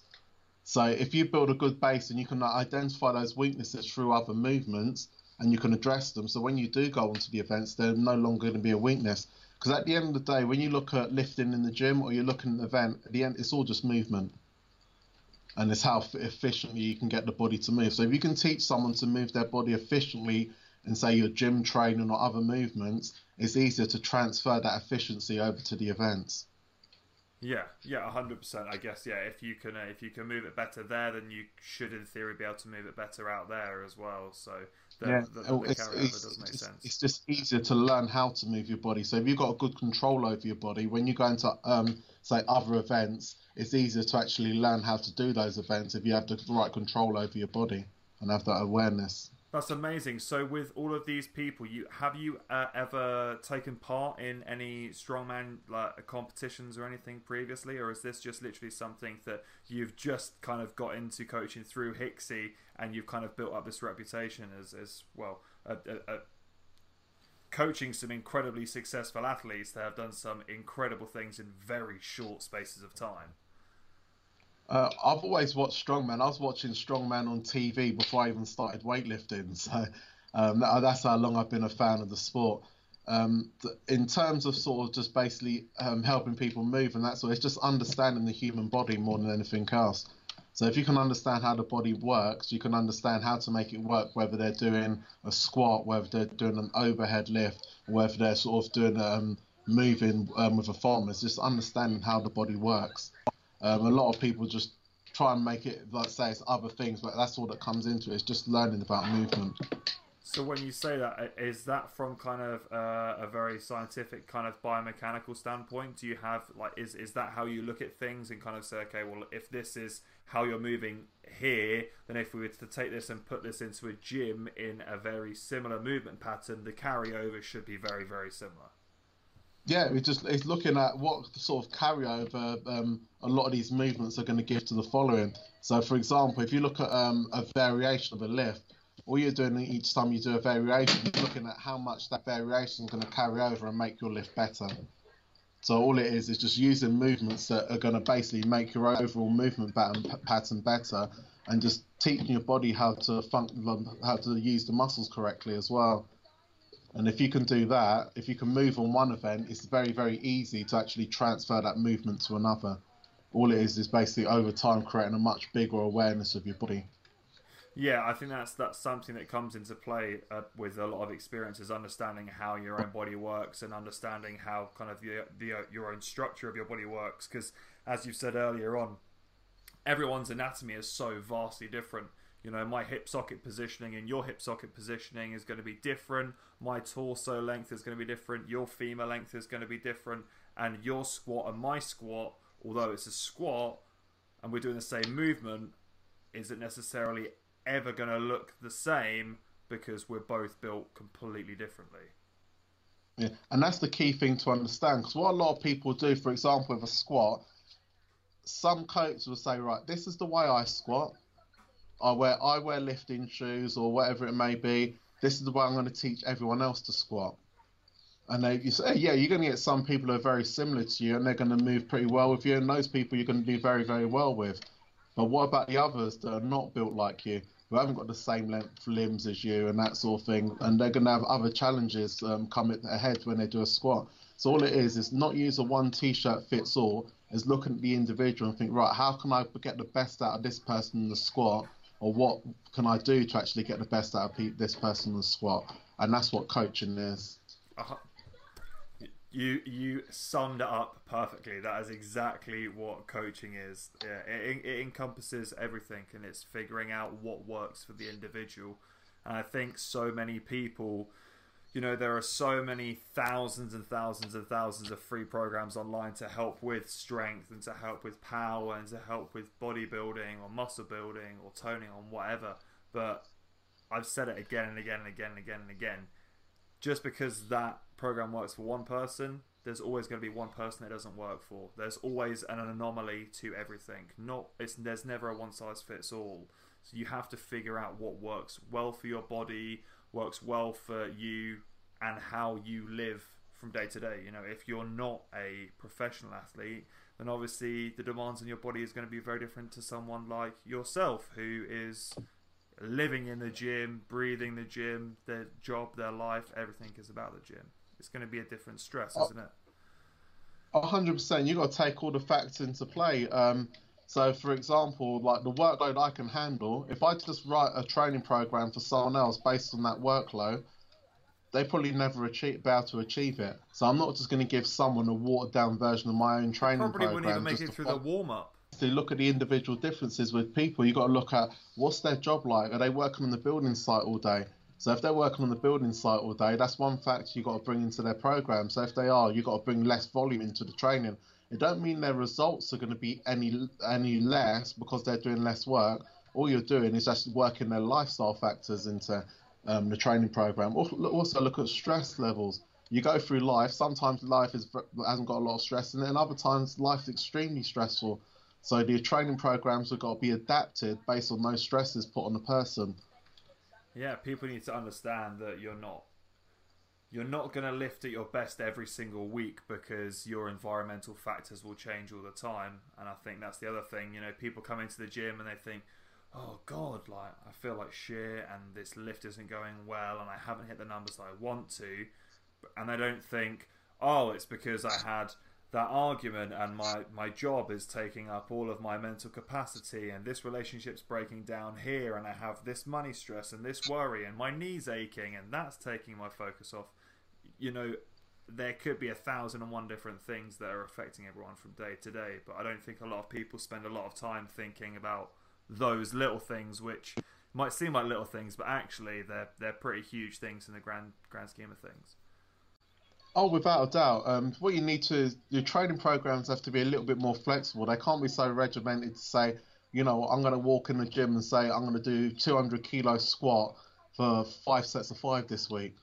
So if you build a good base and you can identify those weaknesses through other movements and you can address them, so when you do go onto the events, they're no longer going to be a weakness. Because at the end of the day, when you look at lifting in the gym or you're looking at an event, at the end, it's all just movement. And it's how efficiently you can get the body to move. So if you can teach someone to move their body efficiently and say your gym training or other movements, it's easier to transfer that efficiency over to the events. Yeah, yeah, one hundred percent. I guess, yeah, if you can uh, if you can move it better there, then you should in theory be able to move it better out there as well. So the, yeah, the, the it's, carryover it's, does make it's, sense. It's just easier to learn how to move your body. So if you've got a good control over your body, when you go into um, say other events, it's easier to actually learn how to do those events if you have the right control over your body and have that awareness. That's amazing. So with all of these people, you have you uh, ever taken part in any strongman like competitions or anything previously, or is this just literally something that you've just kind of got into coaching through Hicksy and you've kind of built up this reputation as, as well, a, a, a coaching some incredibly successful athletes that have done some incredible things in very short spaces of time? Uh, I've always watched strongman. I was watching strongman on T V before I even started weightlifting. So um, that, that's how long I've been a fan of the sport. Um, in terms of sort of just basically um, helping people move and that sort, it's just understanding the human body more than anything else. So if you can understand how the body works, you can understand how to make it work, whether they're doing a squat, whether they're doing an overhead lift, or whether they're sort of doing um, moving um, with a form. It's just understanding how the body works. Um, a lot of people just try and make it, like say, it's other things, but that's all that comes into it. It's just learning about movement. So when you say that, is that from kind of uh, a very scientific kind of biomechanical standpoint? Do you have, like, is, is that how you look at things and kind of say, okay, well, if this is how you're moving here, then if we were to take this and put this into a gym in a very similar movement pattern, the carryover should be very, very similar? Yeah, we just it's looking at what sort of carryover um, a lot of these movements are going to give to the following. So, for example, if you look at um, a variation of a lift, all you're doing each time you do a variation is looking at how much that variation is going to carry over and make your lift better. So all it is is just using movements that are going to basically make your overall movement pattern better, and just teaching your body how to function, how to use the muscles correctly as well. And if you can do that, if you can move on one event, it's very, very easy to actually transfer that movement to another. All it is is basically over time creating a much bigger awareness of your body. Yeah, I think that's that's something that comes into play uh, with a lot of experience, is understanding how your own body works and understanding how kind of the, the, your own structure of your body works. Because as you said earlier on, everyone's anatomy is so vastly different. You know, my hip socket positioning and your hip socket positioning is going to be different. My torso length is going to be different. Your femur length is going to be different. And your squat and my squat, although it's a squat and we're doing the same movement, isn't necessarily ever going to look the same because we're both built completely differently. Yeah, and that's the key thing to understand. Because what a lot of people do, for example, with a squat, some coaches will say, right, this is the way I squat. I wear, I wear lifting shoes or whatever it may be. This is the way I'm going to teach everyone else to squat. And they, you say, yeah, you're going to get some people who are very similar to you and they're going to move pretty well with you. And those people you're going to do very, very well with. But what about the others that are not built like you, who haven't got the same length limbs as you and that sort of thing? And they're going to have other challenges um, come ahead when they do a squat. So all it is is not use a one T-shirt fits all. Is looking at the individual and think, right, how can I get the best out of this person in the squat? Or what can I do to actually get the best out of this person in the squat? And that's what coaching is. Uh-huh. You you summed it up perfectly. That is exactly what coaching is. Yeah, it, it encompasses everything, and it's figuring out what works for the individual. And I think so many people, you know, there are so many thousands and thousands and thousands of free programs online to help with strength and to help with power and to help with bodybuilding or muscle building or toning or whatever. But I've said it again and again and again and again and again. Just because that program works for one person, there's always going to be one person it doesn't work for. There's always an anomaly to everything. Not it's, There's never a one-size-fits-all. So you have to figure out what works well for your body, works well for you and how you live from day to day. You know, if you're not a professional athlete, then obviously the demands on your body is going to be very different to someone like yourself who is living in the gym, breathing the gym, their job, their life, everything is about the gym. It's going to be a different stress, isn't it? one hundred percent. You've got to take all the facts into play. Um, so, for example, like the workload I can handle, if I just write a training program for someone else based on that workload, they probably never achieve, be able to achieve it. So I'm not just going to give someone a watered-down version of my own training probably program. Probably wouldn't even make it through the warm-up. So you look at the individual differences with people. You've got to look at what's their job like. Are they working on the building site all day? So if they're working on the building site all day, that's one factor you've got to bring into their program. So if they are, you've got to bring less volume into the training. It don't mean their results are going to be any any less because they're doing less work. All you're doing is actually working their lifestyle factors into um, the training program. Also look at stress levels. You go through life. Sometimes life is, hasn't got a lot of stress in it, and other times life is extremely stressful. So the training programs have got to be adapted based on those stresses put on the person. Yeah, people need to understand that you're not you're not going to lift at your best every single week because your environmental factors will change all the time. And I think that's the other thing. You know, people come into the gym and they think, oh God, like I feel like shit and this lift isn't going well and I haven't hit the numbers that I want to. And they don't think, oh, it's because I had that argument and my, my job is taking up all of my mental capacity and this relationship's breaking down here and I have this money stress and this worry and my knee's aching and that's taking my focus off. You know, there could be a thousand and one different things that are affecting everyone from day to day, but I don't think a lot of people spend a lot of time thinking about those little things, which might seem like little things, but actually they're, they're pretty huge things in the grand, grand scheme of things. Oh, without a doubt. Um, what you need to is your training programs have to be a little bit more flexible. They can't be so regimented to say, you know, I'm going to walk in the gym and say I'm going to do two hundred kilo squat for five sets of five this week.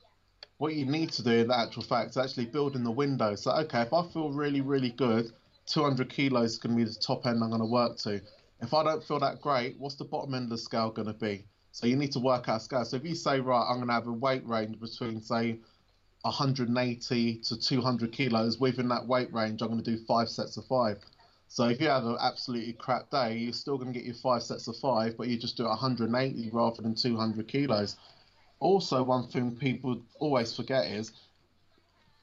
what you need to do in the actual fact is actually build in the window. So, okay, if I feel really, really good, two hundred kilos is going to be the top end I'm going to work to. If I don't feel that great, what's the bottom end of the scale going to be? So you need to work out scale. So if you say, right, I'm going to have a weight range between, say, one hundred eighty to two hundred kilos. Within that weight range, I'm going to do five sets of five. So if you have an absolutely crap day, you're still going to get your five sets of five, but you just do one hundred eighty rather than two hundred kilos. Also, one thing people always forget is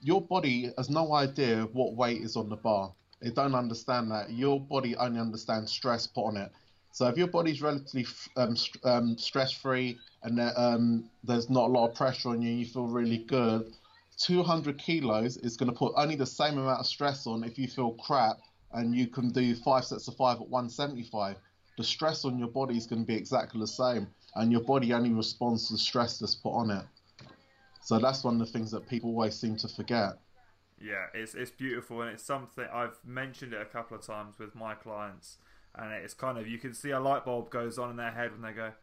your body has no idea what weight is on the bar. They don't understand that. Your body only understands stress put on it. So if your body's relatively um, st um, stress-free and there, um, there's not a lot of pressure on you, you feel really good, two hundred kilos is going to put only the same amount of stress on if you feel crap and you can do five sets of five at one seventy-five. The stress on your body is going to be exactly the same, and your body only responds to the stress that's put on it. So that's one of the things that people always seem to forget. Yeah, it's, it's beautiful, and it's something I've mentioned it a couple of times with my clients, and it's kind of, you can see a light bulb goes on in their head when they go,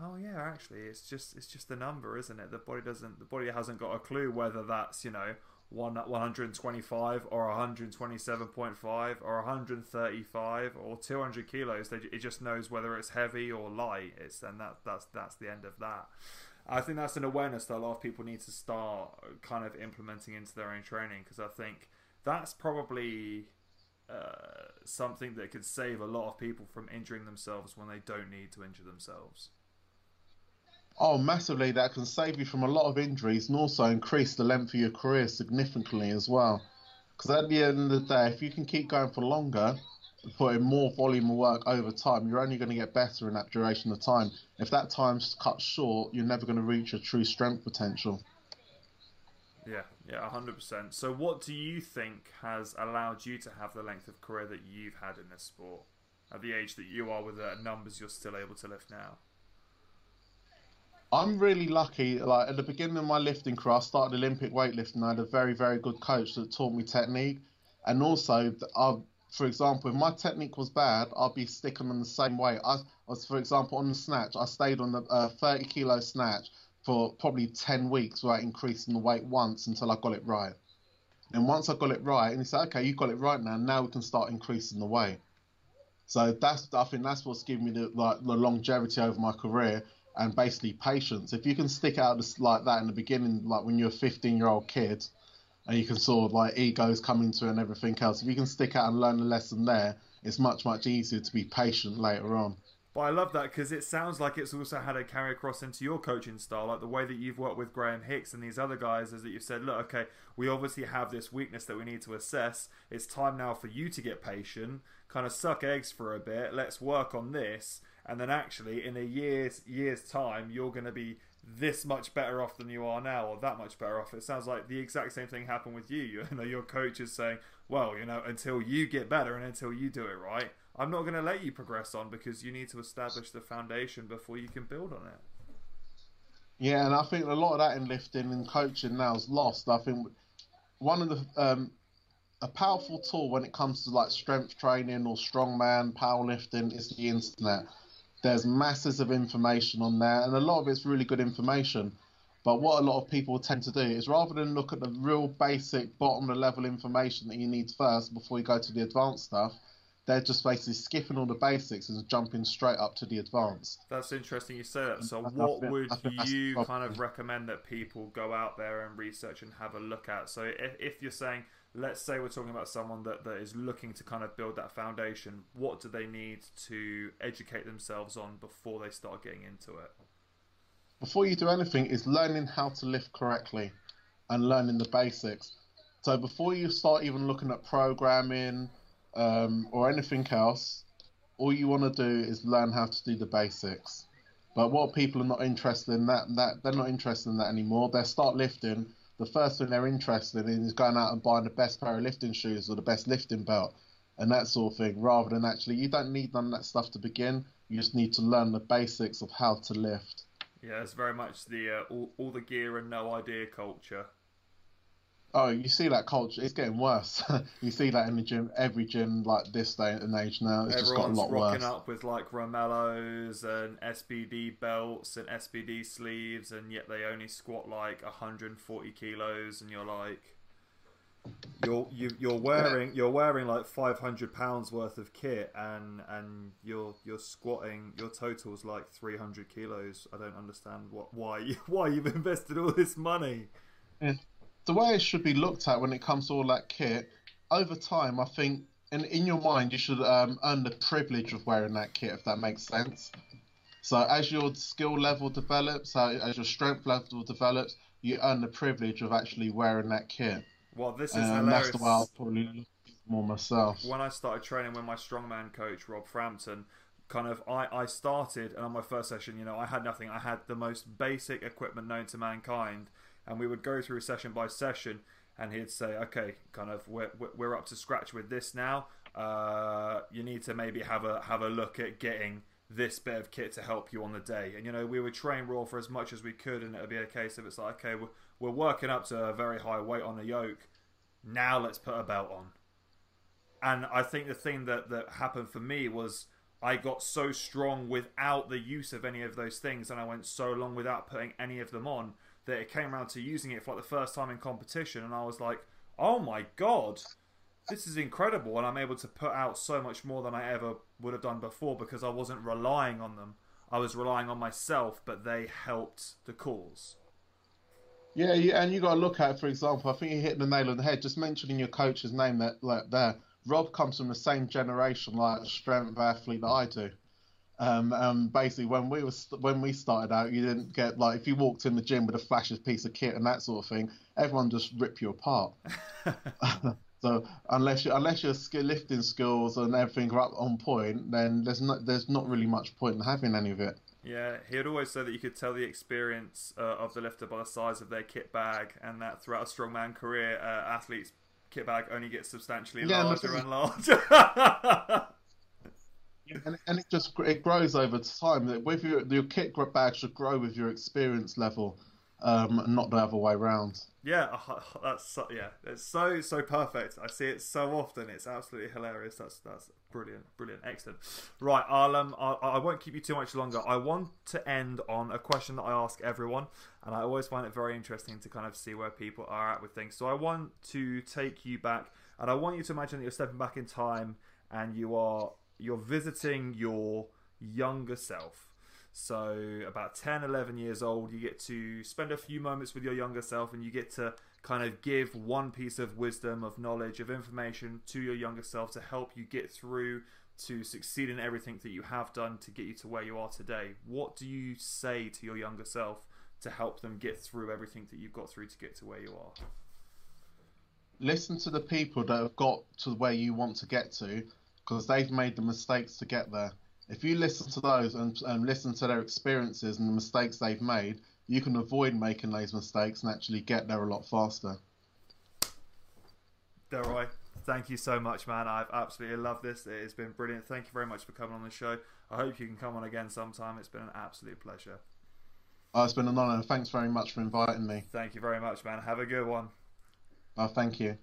oh yeah, actually it's just it's just the number, isn't it? The body doesn't the body hasn't got a clue whether that's, you know, one hundred twenty-five or one hundred twenty-seven point five or one hundred thirty-five or two hundred kilos. They, it just knows whether it's heavy or light. It's and that that's that's the end of that. I think that's an awareness that a lot of people need to start kind of implementing into their own training, because I think that's probably uh, something that could save a lot of people from injuring themselves when they don't need to injure themselves. Oh, massively. That can save you from a lot of injuries and also increase the length of your career significantly as well. Because at the end of the day, if you can keep going for longer, putting more volume of work over time, you're only going to get better in that duration of time. If that time's cut short, you're never going to reach your true strength potential. Yeah, yeah, one hundred percent. So what do you think has allowed you to have the length of career that you've had in this sport? At the age that you are, with the numbers you're still able to lift now? I'm really lucky. Like at the beginning of my lifting career, I started Olympic weightlifting. I had a very, very good coach that taught me technique. And also, I, for example, if my technique was bad, I'd be sticking on the same weight. I was, for example, on the snatch, I stayed on the uh, thirty kilo snatch for probably ten weeks without increasing the weight once until I got it right. And once I got it right, and he said, okay, you got it right now. Now we can start increasing the weight. So that's, I think that's what's given me the, like, the longevity over my career. And basically patience. If you can stick out this, like that in the beginning, like when you're a fifteen year old kid and you can sort of like egos come into it and everything else, if you can stick out and learn a lesson there, it's much, much easier to be patient later on. But I love that, because it sounds like it's also had a carry across into your coaching style, like the way that you've worked with Graham Hicks and these other guys is that you've said, look, okay, we obviously have this weakness that we need to assess. It's time now for you to get patient, kind of suck eggs for a bit, let's work on this. And then actually, in a year's, year's time, you're going to be this much better off than you are now, or that much better off. It sounds like the exact same thing happened with you. You know, your coach is saying, well, you know, until you get better and until you do it right, I'm not going to let you progress on, because you need to establish the foundation before you can build on it. Yeah, and I think a lot of that in lifting and coaching now is lost. I think one of the... Um, a powerful tool when it comes to like strength training or strongman, powerlifting is the internet. There's masses of information on there, and a lot of it's really good information. But what a lot of people tend to do is, rather than look at the real basic bottom of the level information that you need first before you go to the advanced stuff, they're just basically skipping all the basics and jumping straight up to the advanced. That's interesting you say that. So what would you kind of recommend that people go out there and research and have a look at? So if, if you're saying, let's say we're talking about someone that, that is looking to kind of build that foundation, what do they need to educate themselves on before they start getting into it? Before you do anything is learning how to lift correctly and learning the basics. So before you start even looking at programming um, or anything else, all you want to do is learn how to do the basics. But what people are not interested in that, that they're not interested in that anymore. They start lifting. The first thing they're interested in is going out and buying the best pair of lifting shoes or the best lifting belt and that sort of thing, rather than actually, you don't need none of that stuff to begin. You just need to learn the basics of how to lift. Yeah, it's very much the uh, all, all the gear and no idea culture. Oh, you see that culture. It's getting worse. You see that in the gym, every gym, like this day and age now. It's Everyone's just got a lot worse. Everyone's rocking up with like Romellos and S B D belts and S B D sleeves, and yet they only squat like one hundred forty kilos, and you're like, you're you, you're wearing you're wearing like five hundred pounds worth of kit, and and you're you're squatting, your total's like three hundred kilos. I don't understand what why you, why you've invested all this money. Yeah. The way it should be looked at when it comes to all that kit, over time, I think, and in your mind, you should um, earn the privilege of wearing that kit, if that makes sense. So as your skill level develops, as your strength level develops, you earn the privilege of actually wearing that kit. Well, this is um, hilarious. That's the way I'll probably look more myself. When I started training with my strongman coach, Rob Frampton, kind of, I, I started, and on my first session, you know, I had nothing. I had the most basic equipment known to mankind. And we would go through session by session, and he'd say, "Okay, kind of, we're we're up to scratch with this now. Uh, you need to maybe have a have a look at getting this bit of kit to help you on the day." And you know, we would train raw for as much as we could, and it would be a case of it's like, "Okay, we're we're working up to a very high weight on a yoke. Now let's put a belt on." And I think the thing that that happened for me was, I got so strong without the use of any of those things, and I went so long without putting any of them on, that it came around to using it for like the first time in competition, and I was like, oh my god, this is incredible, and I'm able to put out so much more than I ever would have done before, because I wasn't relying on them. I was relying on myself, but they helped the cause. Yeah, yeah, and you got to look at it, for example, I think you hit the nail on the head, just mentioning your coach's name that, like, there. Rob comes from the same generation, like, strength athlete that I do. Um, um, basically, when we was when we started out, you didn't get, like, if you walked in the gym with a flashiest piece of kit and that sort of thing, everyone just rip you apart. So unless you, unless your skill lifting skills and everything are up on point, then there's not there's not really much point in having any of it. Yeah, he would always say that you could tell the experience uh, of the lifter by the size of their kit bag, and that throughout a strongman career, uh, athletes' kit bag only gets substantially yeah, larger and, and larger. And, and it just it grows over time. With your, your kit bag should grow with your experience level, um, not the other way around. Yeah, that's so, yeah, it's so so perfect. I see it so often. It's absolutely hilarious. That's that's brilliant, brilliant, excellent. Right, I'll um I, I won't keep you too much longer. I want to end on a question that I ask everyone, and I always find it very interesting to kind of see where people are at with things. So I want to take you back, and I want you to imagine that you're stepping back in time, and you are. You're visiting your younger self. So about ten, eleven years old, you get to spend a few moments with your younger self, and you get to kind of give one piece of wisdom, of knowledge, of information to your younger self to help you get through, to succeed in everything that you have done to get you to where you are today. What do you say to your younger self to help them get through everything that you've got through to get to where you are? Listen to the people that have got to where you want to get to, because they've made the mistakes to get there. If you listen to those and um, listen to their experiences and the mistakes they've made, you can avoid making those mistakes and actually get there a lot faster. Dory, thank you so much, man. I've absolutely loved this. It has been brilliant. Thank you very much for coming on the show. I hope you can come on again sometime. It's been an absolute pleasure. Oh, it's been an honour. Thanks very much for inviting me. Thank you very much, man. Have a good one. Oh, thank you.